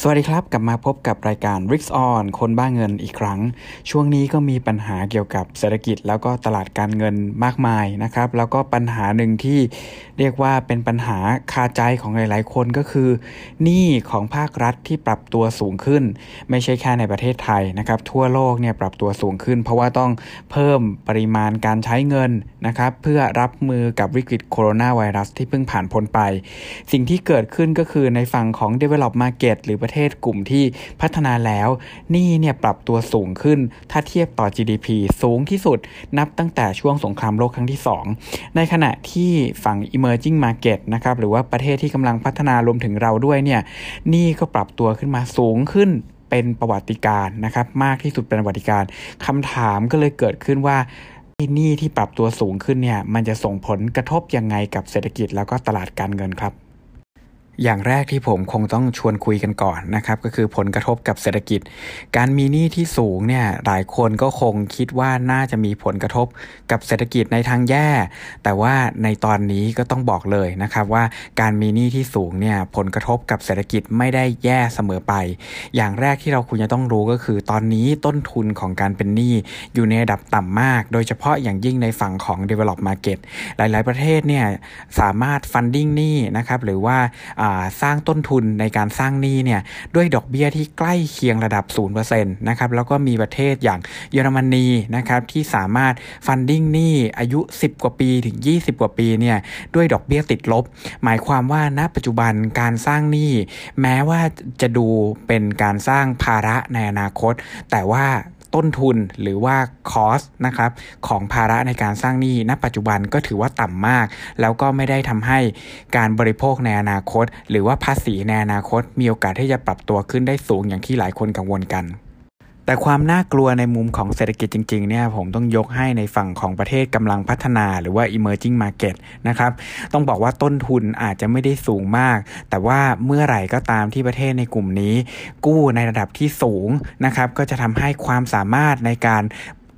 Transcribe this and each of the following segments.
สวัสดีครับกลับมาพบกับรายการ Risk On คนบ้าเงินอีกครั้งช่วงนี้ก็มีปัญหาเกี่ยวกับเศรษฐกิจแล้วก็ตลาดการเงินมากมายนะครับแล้วก็ปัญหาหนึ่งที่เรียกว่าเป็นปัญหาคาใจของหลายๆคนก็คือหนี้ของภาครัฐที่ปรับตัวสูงขึ้นไม่ใช่แค่ในประเทศไทยนะครับทั่วโลกเนี่ยปรับตัวสูงขึ้นเพราะว่าต้องเพิ่มปริมาณการใช้เงินนะครับเพื่อรับมือกับวิกฤตโคโรนาไวรัสที่เพิ่งผ่านพ้นไปสิ่งที่เกิดขึ้นก็คือในฝั่งของ Develop Market หรือประเทศกลุ่มที่พัฒนาแล้วหนี้เนี่ยปรับตัวสูงขึ้นถ้าเทียบต่อ GDP สูงที่สุดนับตั้งแต่ช่วงสงครามโลกครั้งที่2ในขณะที่ฝั่ง Emerging Market นะครับหรือว่าประเทศที่กำลังพัฒนารวมถึงเราด้วยเนี่ยหนี้ก็ปรับตัวขึ้นมาสูงขึ้นเป็นประวัติการณ์นะครับมากที่สุดเป็นประวัติการณ์คำถามก็เลยเกิดขึ้นว่าหนี้ที่ปรับตัวสูงขึ้นเนี่ยมันจะส่งผลกระทบยังไงกับเศรษฐกิจแล้วก็ตลาดการเงินครับอย่างแรกที่ผมคงต้องชวนคุยกันก่อนนะครับก็คือผลกระทบกับเศรษฐกิจการมีหนี้ที่สูงเนี่ยหลายคนก็คงคิดว่าน่าจะมีผลกระทบกับเศรษฐกิจในทางแย่แต่ว่าในตอนนี้ก็ต้องบอกเลยนะครับว่าการมีหนี้ที่สูงเนี่ยผลกระทบกับเศรษฐกิจไม่ได้แย่เสมอไปอย่างแรกที่เราควรจะต้องรู้ก็คือตอนนี้ต้นทุนของการเป็นหนี้อยู่ในระดับต่ำมากโดยเฉพาะอย่างยิ่งในฝั่งของ Develop Market หลายๆประเทศเนี่ยสามารถ funding หนี้นะครับหรือว่าสร้างต้นทุนในการสร้างหนี้เนี่ยด้วยดอกเบี้ยที่ใกล้เคียงระดับ 0% นะครับแล้วก็มีประเทศอย่างเยอรมนีนะครับที่สามารถฟันดิ้งหนี้อายุ10กว่าปีถึง20กว่าปีเนี่ยด้วยดอกเบี้ยติดลบหมายความว่าณปัจจุบันการสร้างหนี้แม้ว่าจะดูเป็นการสร้างภาระในอนาคตแต่ว่าต้นทุนหรือว่าคอสนะครับของภาระในการสร้างหนี้ณปัจจุบันก็ถือว่าต่ำมากแล้วก็ไม่ได้ทำให้การบริโภคในอนาคตหรือว่าภาษีในอนาคตมีโอกาสที่จะปรับตัวขึ้นได้สูงอย่างที่หลายคนกังวลกันแต่ความน่ากลัวในมุมของเศรษฐกิจจริงๆเนี่ยผมต้องยกให้ในฝั่งของประเทศกำลังพัฒนาหรือว่า emerging market นะครับต้องบอกว่าต้นทุนอาจจะไม่ได้สูงมากแต่ว่าเมื่อไหร่ก็ตามที่ประเทศในกลุ่มนี้กู้ในระดับที่สูงนะครับก็จะทำให้ความสามารถในการ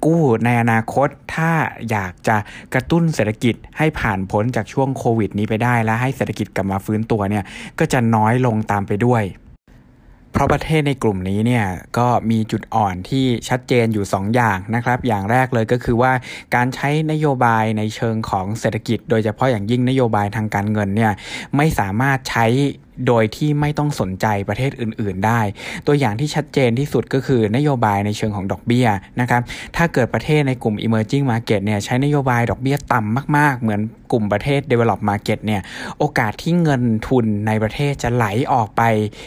กู้ในอนาคตถ้าอยากจะกระตุ้นเศรษฐกิจให้ผ่านพ้นจากช่วงโควิดนี้ไปได้และให้เศรษฐกิจกลับมาฟื้นตัวเนี่ยก็จะน้อยลงตามไปด้วยเพราะประเทศในกลุ่มนี้เนี่ยก็มีจุดอ่อนที่ชัดเจนอยู่2อย่างนะครับอย่างแรกเลยก็คือว่าการใช้นโยบายในเชิงของเศรษฐกิจโดยเฉพาะอย่างยิ่งนโยบายทางการเงินเนี่ยไม่สามารถใช้โดยที่ไม่ต้องสนใจประเทศอื่นๆได้ตัวอย่างที่ชัดเจนที่สุดก็คือนโยบายในเชิงของดอกเบี้ยนะครับถ้าเกิดประเทศในกลุ่ม Emerging Market เนี่ยใช้นโยบายดอกเบี้ยต่ำมากๆเหมือนกลุ่มประเทศ Develop Market เนี่ยโอกาสที่เงินทุนในประเทศจะไหลออกไป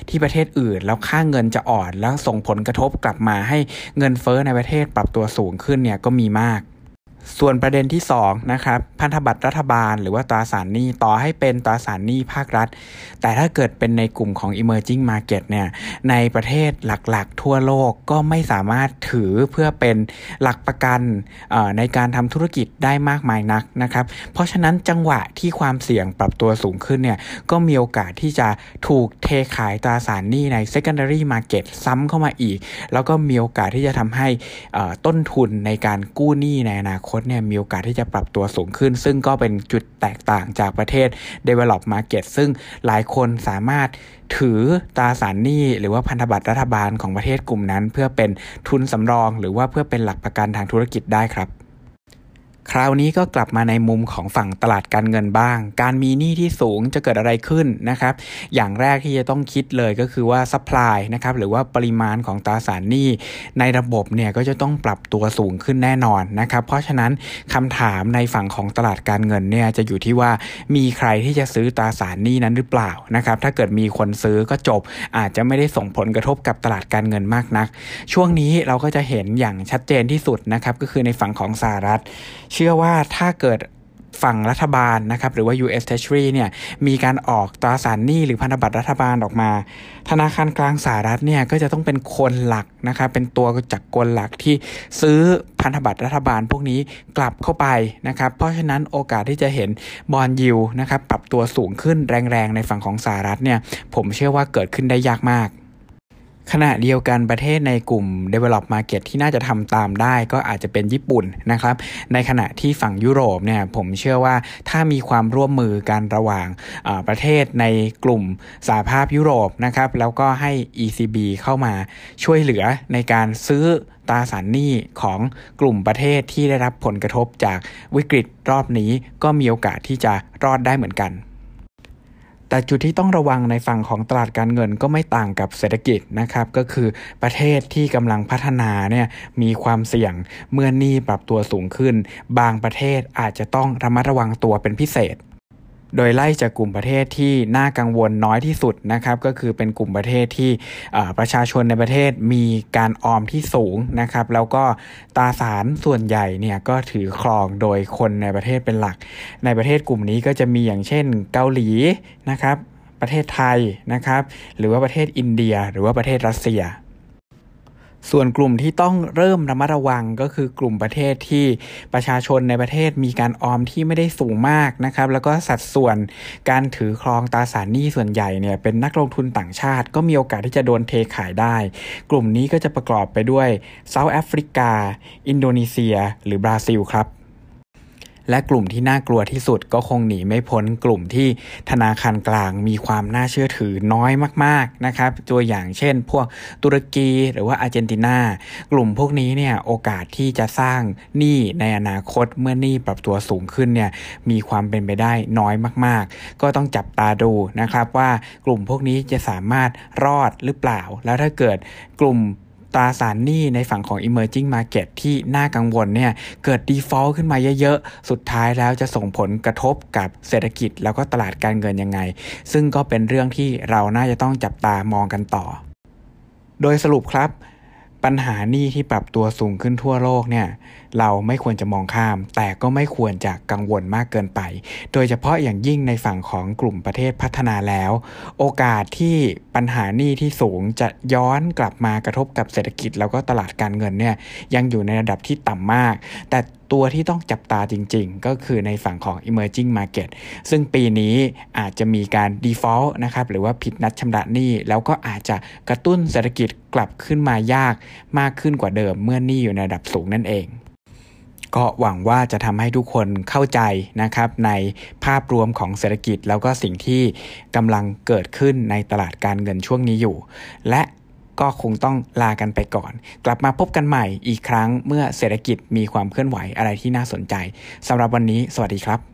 ที่ประเทศอื่นแล้วค่าเงินจะอ่อนแล้วส่งผลกระทบกลับมาให้เงินเฟ้อในประเทศปรับตัวสูงขึ้นเนี่ยก็มีมากส่วนประเด็นที่2นะครับพันธบัตรรัฐบาลหรือว่าตราสารหนี้ต่อให้เป็นตราสารหนี้ภาครัฐแต่ถ้าเกิดเป็นในกลุ่มของ Emerging Market เนี่ยในประเทศหลักๆทั่วโลกก็ไม่สามารถถือเพื่อเป็นหลักประกันในการทำธุรกิจได้มากมายนักนะครับเพราะฉะนั้นจังหวะที่ความเสี่ยงปรับตัวสูงขึ้นเนี่ยก็มีโอกาสที่จะถูกเทขายตราสารหนี้ใน Secondary Market ซ้ำเข้ามาอีกแล้วก็มีโอกาสที่จะทำให้ต้นทุนในการกู้หนี้ในอนาคตเนี่ยมีโอกาสที่จะปรับตัวสูงขึ้นซึ่งก็เป็นจุดแตกต่างจากประเทศ Develop Market ซึ่งหลายคนสามารถถือตราสารหนี้หรือว่าพันธบัตรรัฐบาลของประเทศกลุ่มนั้นเพื่อเป็นทุนสำรองหรือว่าเพื่อเป็นหลักประกันทางธุรกิจได้ครับคราวนี้ก็กลับมาในมุมของฝั่งตลาดการเงินบ้างการมีหนี้ที่สูงจะเกิดอะไรขึ้นนะครับอย่างแรกที่จะต้องคิดเลยก็คือว่า supply นะครับหรือว่าปริมาณของตราสารหนี้ในระบบเนี่ยก็จะต้องปรับตัวสูงขึ้นแน่นอนนะครับเพราะฉะนั้นคำถามในฝั่งของตลาดการเงินเนี่ยจะอยู่ที่ว่ามีใครที่จะซื้อตราสารหนี้นั้นหรือเปล่านะครับถ้าเกิดมีคนซื้อก็จบอาจจะไม่ได้ส่งผลกระทบกับตลาดการเงินมากนักช่วงนี้เราก็จะเห็นอย่างชัดเจนที่สุดนะครับก็คือในฝั่งของสหรัฐเชื่อว่าถ้าเกิดฝั่งรัฐบาลนะครับหรือว่า US Treasury เนี่ยมีการออกตราสารหนี้หรือพันธบัตรรัฐบาลออกมาธนาคารกลางสหรัฐเนี่ยก็จะต้องเป็นคนหลักนะครับเป็นตัวจักรกลหลักที่ซื้อพันธบัตรรัฐบาลพวกนี้กลับเข้าไปนะครับเพราะฉะนั้นโอกาสที่จะเห็นบอนด์ยิลด์นะครับปรับตัวสูงขึ้นแรงๆในฝั่งของสหรัฐเนี่ยผมเชื่อว่าเกิดขึ้นได้ยากมาก ขณะเดียวกันประเทศในกลุ่ม Develop Market ที่น่าจะทำตามได้ก็อาจจะเป็นญี่ปุ่นนะครับในขณะที่ฝั่งยุโรปเนี่ยผมเชื่อว่าถ้ามีความร่วมมือกันระหว่างประเทศในกลุ่มสหภาพยุโรปนะครับแล้วก็ให้ ECB เข้ามาช่วยเหลือในการซื้อตราสารหนี้ของกลุ่มประเทศที่ได้รับผลกระทบจากวิกฤตรอบนี้ก็มีโอกาสที่จะรอดได้เหมือนกันแต่จุดที่ต้องระวังในฝั่งของตลาดการเงินก็ไม่ต่างกับเศรษฐกิจนะครับก็คือประเทศที่กำลังพัฒนาเนี่ยมีความเสี่ยงเมื่อหนี้ปรับตัวสูงขึ้นบางประเทศอาจจะต้องระมัดระวังตัวเป็นพิเศษโดยไล่จากกลุ่มประเทศที่น่ากังวลน้อยที่สุดนะครับก็คือเป็นกลุ่มประเทศที่ประชาชนในประเทศมีการออมที่สูงนะครับแล้วก็ตราสารส่วนใหญ่เนี่ยก็ถือครองโดยคนในประเทศเป็นหลักในประเทศกลุ่มนี้ก็จะมีอย่างเช่นเกาหลีนะครับประเทศไทยนะครับหรือว่าประเทศอินเดียหรือว่าประเทศรัสเซียส่วนกลุ่มที่ต้องเริ่มระมัดระวังก็คือกลุ่มประเทศที่ประชาชนในประเทศมีการออมที่ไม่ได้สูงมากนะครับแล้วก็สัดส่วนการถือครองตราสารหนี้ส่วนใหญ่เนี่ยเป็นนักลงทุนต่างชาติก็มีโอกาสที่จะโดนเทขายได้กลุ่มนี้ก็จะประกอบไปด้วยเซาท์แอฟริกาอินโดนีเซียหรือบราซิลครับและกลุ่มที่น่ากลัวที่สุดก็คงหนีไม่พ้นกลุ่มที่ธนาคารกลางมีความน่าเชื่อถือน้อยมากๆนะครับตัวอย่างเช่นพวกตุรกีหรือว่าอาร์เจนตินากลุ่มพวกนี้เนี่ยโอกาสที่จะสร้างหนี้ในอนาคตเมื่อหนี้ปรับตัวสูงขึ้นเนี่ยมีความเป็นไปได้น้อยมากๆก็ต้องจับตาดูนะครับว่ากลุ่มพวกนี้จะสามารถรอดหรือเปล่าแล้วถ้าเกิดกลุ่มตราสารหนี้ในฝั่งของ Emerging Market ที่น่ากังวลเนี่ยเกิด Default ขึ้นมาเยอะๆสุดท้ายแล้วจะส่งผลกระทบกับเศรษฐกิจแล้วก็ตลาดการเงินยังไงซึ่งก็เป็นเรื่องที่เราน่าจะต้องจับตามองกันต่อโดยสรุปครับปัญหาหนี้ที่ปรับตัวสูงขึ้นทั่วโลกเนี่ยเราไม่ควรจะมองข้ามแต่ก็ไม่ควรจะกังวลมากเกินไปโดยเฉพาะอย่างยิ่งในฝั่งของกลุ่มประเทศพัฒนาแล้วโอกาสที่ปัญหาหนี้ที่สูงจะย้อนกลับมากระทบกับเศรษฐกิจแล้วก็ตลาดการเงินเนี่ยยังอยู่ในระดับที่ต่ำมากแต่ตัวที่ต้องจับตาจริงๆก็คือในฝั่งของ Emerging Market ซึ่งปีนี้อาจจะมีการ Default นะครับหรือว่าผิดนัดชำระหนี้แล้วก็อาจจะกระตุ้นเศรษฐกิจกลับขึ้นมายากมากขึ้นกว่าเดิมเมื่อหนี้อยู่ในระดับสูงนั่นเองก็หวังว่าจะทำให้ทุกคนเข้าใจนะครับในภาพรวมของเศรษฐกิจแล้วก็สิ่งที่กำลังเกิดขึ้นในตลาดการเงินช่วงนี้อยู่และก็คงต้องลากันไปก่อนกลับมาพบกันใหม่อีกครั้งเมื่อเศรษฐกิจมีความเคลื่อนไหวอะไรที่น่าสนใจสำหรับวันนี้สวัสดีครับ